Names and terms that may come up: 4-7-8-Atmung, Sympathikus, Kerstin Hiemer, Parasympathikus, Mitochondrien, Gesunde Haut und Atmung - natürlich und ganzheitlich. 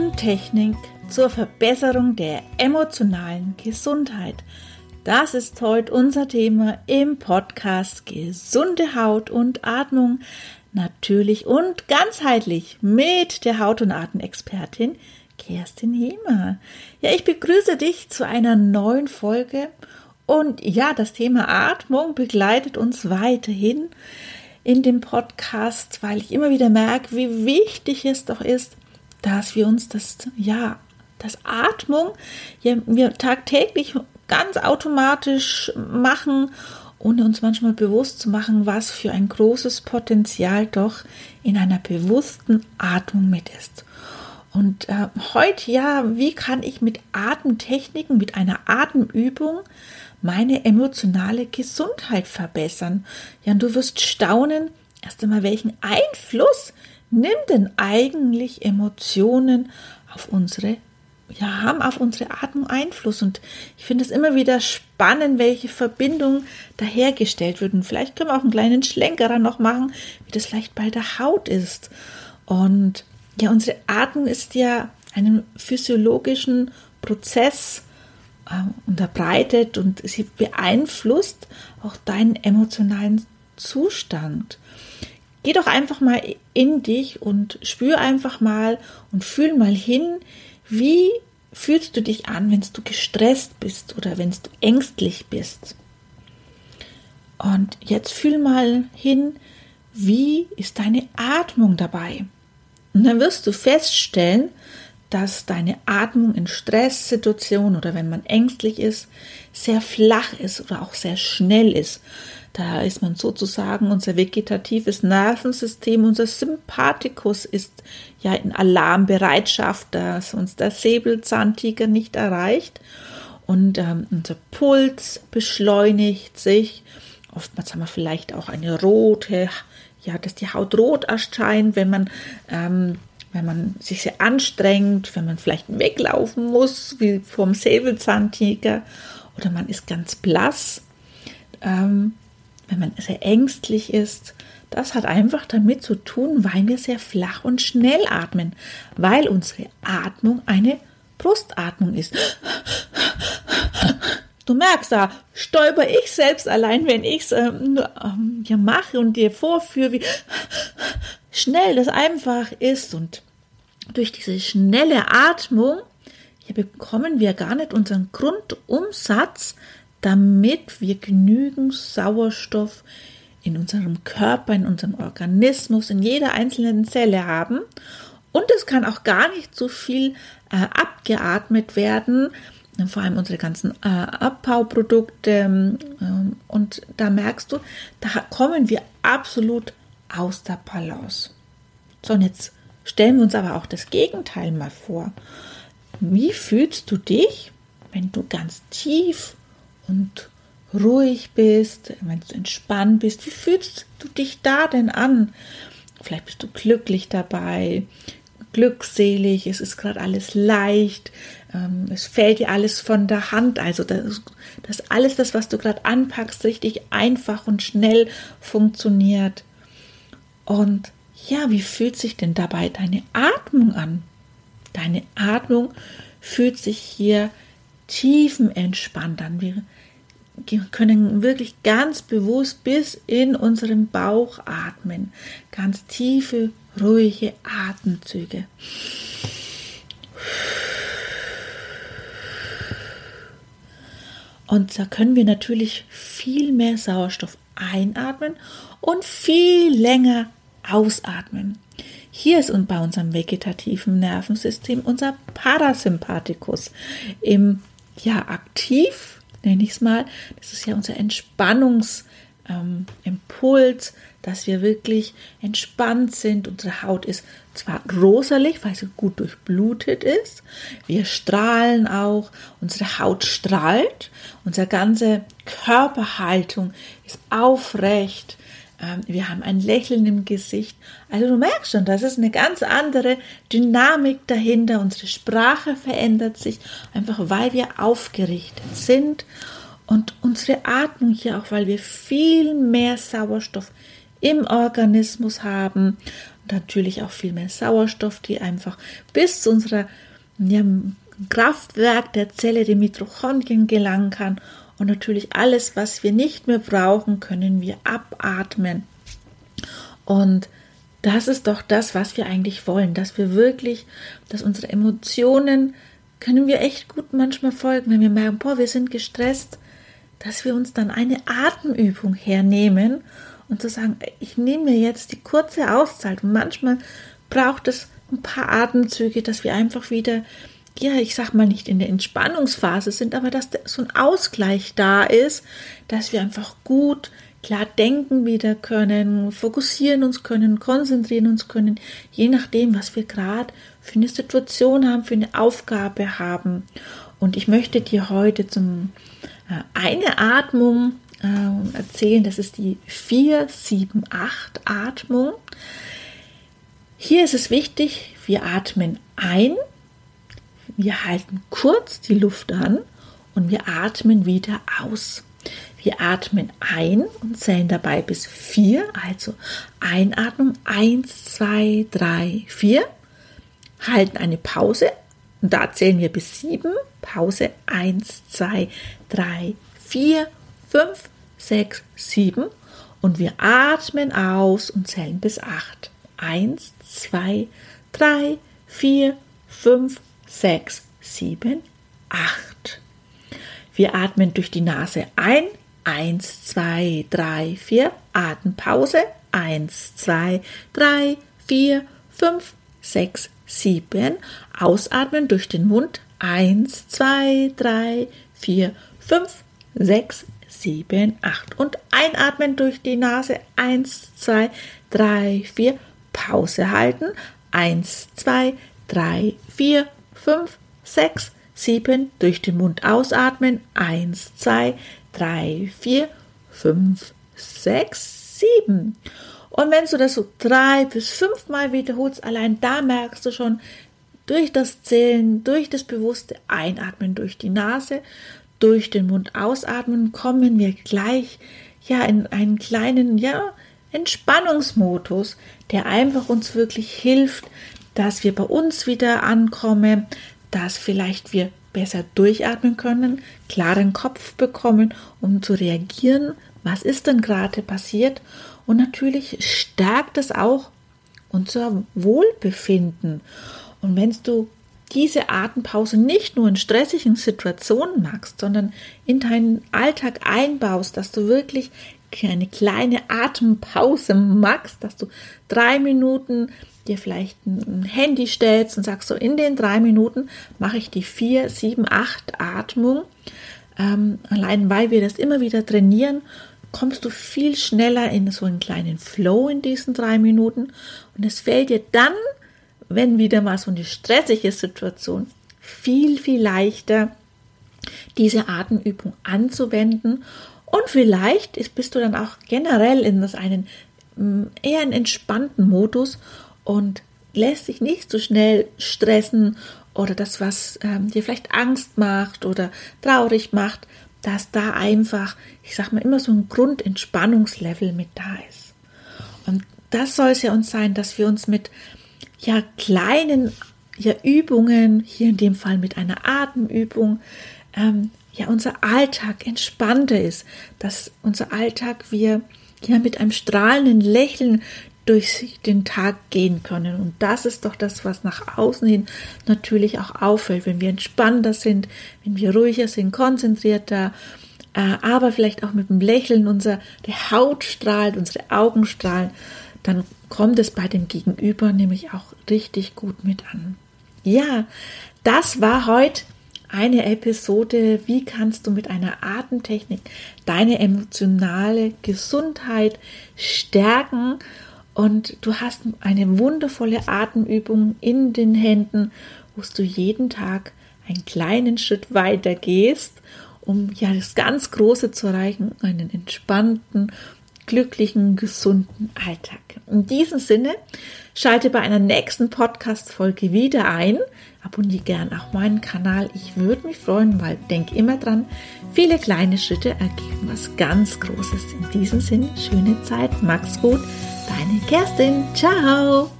Atemtechnik zur Verbesserung der emotionalen Gesundheit. Das ist heute unser Thema im Podcast Gesunde Haut und Atmung, natürlich und ganzheitlich mit der Haut- und Atemexpertin Kerstin Hiemer. Ja, ich begrüße dich zu einer neuen Folge und ja, das Thema Atmung begleitet uns weiterhin in dem Podcast, weil ich immer wieder merke, wie wichtig es doch ist, dass wir uns das Atmung wir tagtäglich ganz automatisch machen, ohne uns manchmal bewusst zu machen, was für ein großes Potenzial doch in einer bewussten Atmung mit ist. Und heute, wie kann ich mit Atemtechniken, mit einer Atemübung meine emotionale Gesundheit verbessern? Ja, und du wirst staunen, erst einmal, welchen Einfluss nimmt denn eigentlich Emotionen haben auf unsere Atmung Einfluss. Und ich finde es immer wieder spannend, welche Verbindungen da hergestellt wird. Und vielleicht können wir auch einen kleinen Schlenkerer noch machen, wie das vielleicht bei der Haut ist. Und ja, unsere Atmung ist ja einem physiologischen Prozess unterbreitet und sie beeinflusst auch deinen emotionalen Zustand. Geh doch einfach mal in dich und spür einfach mal und fühl mal hin, wie fühlst du dich an, wenn du gestresst bist oder wenn du ängstlich bist. Und jetzt fühl mal hin, wie ist deine Atmung dabei? Und dann wirst du feststellen, dass deine Atmung in Stresssituationen oder wenn man ängstlich ist, sehr flach ist oder auch sehr schnell ist. Da ist man sozusagen, unser vegetatives Nervensystem, unser Sympathikus ist ja in Alarmbereitschaft, dass uns der Säbelzahntiger nicht erreicht. Und unser Puls beschleunigt sich. Oftmals haben wir vielleicht auch eine rote, dass die Haut rot erscheint, wenn man sich sehr anstrengt, wenn man vielleicht weglaufen muss, wie vom Säbelzahntiger, oder man ist ganz blass, wenn man sehr ängstlich ist. Das hat einfach damit zu tun, weil wir sehr flach und schnell atmen, weil unsere Atmung eine Brustatmung ist. Du merkst, da stolper ich selbst allein, wenn ich es mache und dir vorführe, wie schnell das einfach ist. Und durch diese schnelle Atmung bekommen wir gar nicht unseren Grundumsatz, damit wir genügend Sauerstoff in unserem Körper, in unserem Organismus, in jeder einzelnen Zelle haben. Und es kann auch gar nicht so viel abgeatmet werden, vor allem unsere ganzen Abbauprodukte. Und da merkst du, da kommen wir absolut aus der Balance. So, und jetzt stellen wir uns aber auch das Gegenteil mal vor. Wie fühlst du dich, wenn du ganz tief und ruhig bist, wenn du entspannt bist? Wie fühlst du dich da denn an? Vielleicht bist du glücklich dabei, glückselig, es ist gerade alles leicht, es fällt dir alles von der Hand, also dass alles das, was du gerade anpackst, richtig einfach und schnell funktioniert. Und ja, wie fühlt sich denn dabei deine Atmung an? Deine Atmung fühlt sich hier tiefenentspannt an. Wir können wirklich ganz bewusst bis in unseren Bauch atmen. Ganz tiefe, ruhige Atemzüge. Und da können wir natürlich viel mehr Sauerstoff einatmen und viel länger ausatmen. Hier ist bei unserem vegetativen Nervensystem unser Parasympathikus aktiv, nenne ich es mal. Das ist ja unser Entspannungsimpuls, dass wir wirklich entspannt sind. Unsere Haut ist zwar rosalig, weil sie gut durchblutet ist. Wir strahlen auch. Unsere Haut strahlt. Unsere ganze Körperhaltung ist aufrecht. Wir haben ein Lächeln im Gesicht. Also du merkst schon, das ist eine ganz andere Dynamik dahinter. Unsere Sprache verändert sich, einfach weil wir aufgerichtet sind. Und unsere Atmung hier auch, weil wir viel mehr Sauerstoff im Organismus haben. natürlich auch viel mehr Sauerstoff, die einfach bis zu unserer Kraftwerk der Zelle, die Mitochondrien, gelangen kann. Und natürlich alles, was wir nicht mehr brauchen, können wir abatmen. Und das ist doch das, was wir eigentlich wollen, dass unsere Emotionen, können wir echt gut manchmal folgen, wenn wir merken, wir sind gestresst, dass wir uns dann eine Atemübung hernehmen und zu sagen, ich nehme mir jetzt die kurze Auszeit. Und manchmal braucht es ein paar Atemzüge, dass wir einfach wieder, ich sag mal nicht in der Entspannungsphase sind, aber dass so ein Ausgleich da ist, dass wir einfach gut klar denken wieder können, fokussieren uns können, konzentrieren uns können, je nachdem, was wir gerade für eine Situation haben, für eine Aufgabe haben. Und ich möchte dir heute eine Atmung erzählen, das ist die 4-7-8-Atmung. Hier ist es wichtig, wir atmen ein, wir halten kurz die Luft an und wir atmen wieder aus. Wir atmen ein und zählen dabei bis 4, also Einatmung 1, 2, 3, 4, halten eine Pause und da zählen wir bis 7, Pause 1, 2, 3, 4, 5, 6, 7 und wir atmen aus und zählen bis 8, 1, 2, 3, 4, 5, 6, 7, 8. Wir atmen durch die Nase ein, 1, 2, 3, 4, Atempause, 1, 2, 3, 4, 5, 6, 7, ausatmen durch den Mund, 1, 2, 3, 4, 5, 6, 7, 8 und einatmen durch die Nase, 1, 2, 3, 4, Pause halten, 1, 2, 3, 4, 5, 6, 7, durch den Mund ausatmen, 1, 2, 3, 4, 5, 6, 7. Und wenn du das so 3 bis 5 Mal wiederholst, allein da merkst du schon, durch das Zählen, durch das bewusste Einatmen durch die Nase, durch den Mund ausatmen, kommen wir gleich in einen kleinen Entspannungsmodus, der einfach uns wirklich hilft, dass wir bei uns wieder ankommen, dass vielleicht wir besser durchatmen können, klaren Kopf bekommen, um zu reagieren, was ist denn gerade passiert. Und natürlich stärkt es auch unser Wohlbefinden. Und wenn du diese Atempause nicht nur in stressigen Situationen machst, sondern in deinen Alltag einbaust, dass du wirklich eine kleine Atempause machst, dass du 3 Minuten dir vielleicht ein Handy stellst und sagst so, in den 3 Minuten mache ich die 4-7-8-Atmung. Allein weil wir das immer wieder trainieren, kommst du viel schneller in so einen kleinen Flow in diesen 3 Minuten. Und es fällt dir dann, wenn wieder mal so eine stressige Situation, viel, viel leichter, diese Atemübung anzuwenden. Und vielleicht bist du dann auch generell in einen entspannten Modus und lässt dich nicht so schnell stressen oder das, was dir vielleicht Angst macht oder traurig macht, dass da einfach, immer so ein Grundentspannungslevel mit da ist. Und das soll es uns sein, dass wir uns mit kleinen Übungen, hier in dem Fall mit einer Atemübung, unser Alltag entspannter ist, dass unser Alltag wir mit einem strahlenden Lächeln durch den Tag gehen können. Und das ist doch das, was nach außen hin natürlich auch auffällt, wenn wir entspannter sind, wenn wir ruhiger sind, konzentrierter, aber vielleicht auch mit dem Lächeln die Haut strahlt, unsere Augen strahlen, dann kommt es bei dem Gegenüber nämlich auch richtig gut mit an. Ja, das war heute eine Episode, wie kannst du mit einer Atemtechnik deine emotionale Gesundheit stärken. Und du hast eine wundervolle Atemübung in den Händen, wo du jeden Tag einen kleinen Schritt weiter gehst, um das ganz Große zu erreichen, einen entspannten, glücklichen, gesunden Alltag. In diesem Sinne, schalte bei einer nächsten Podcast-Folge wieder ein. Abonniere gern auch meinen Kanal. Ich würde mich freuen, weil denk immer dran, viele kleine Schritte ergeben was ganz Großes. In diesem Sinne, schöne Zeit, mach's gut. deine Kerstin. Ciao!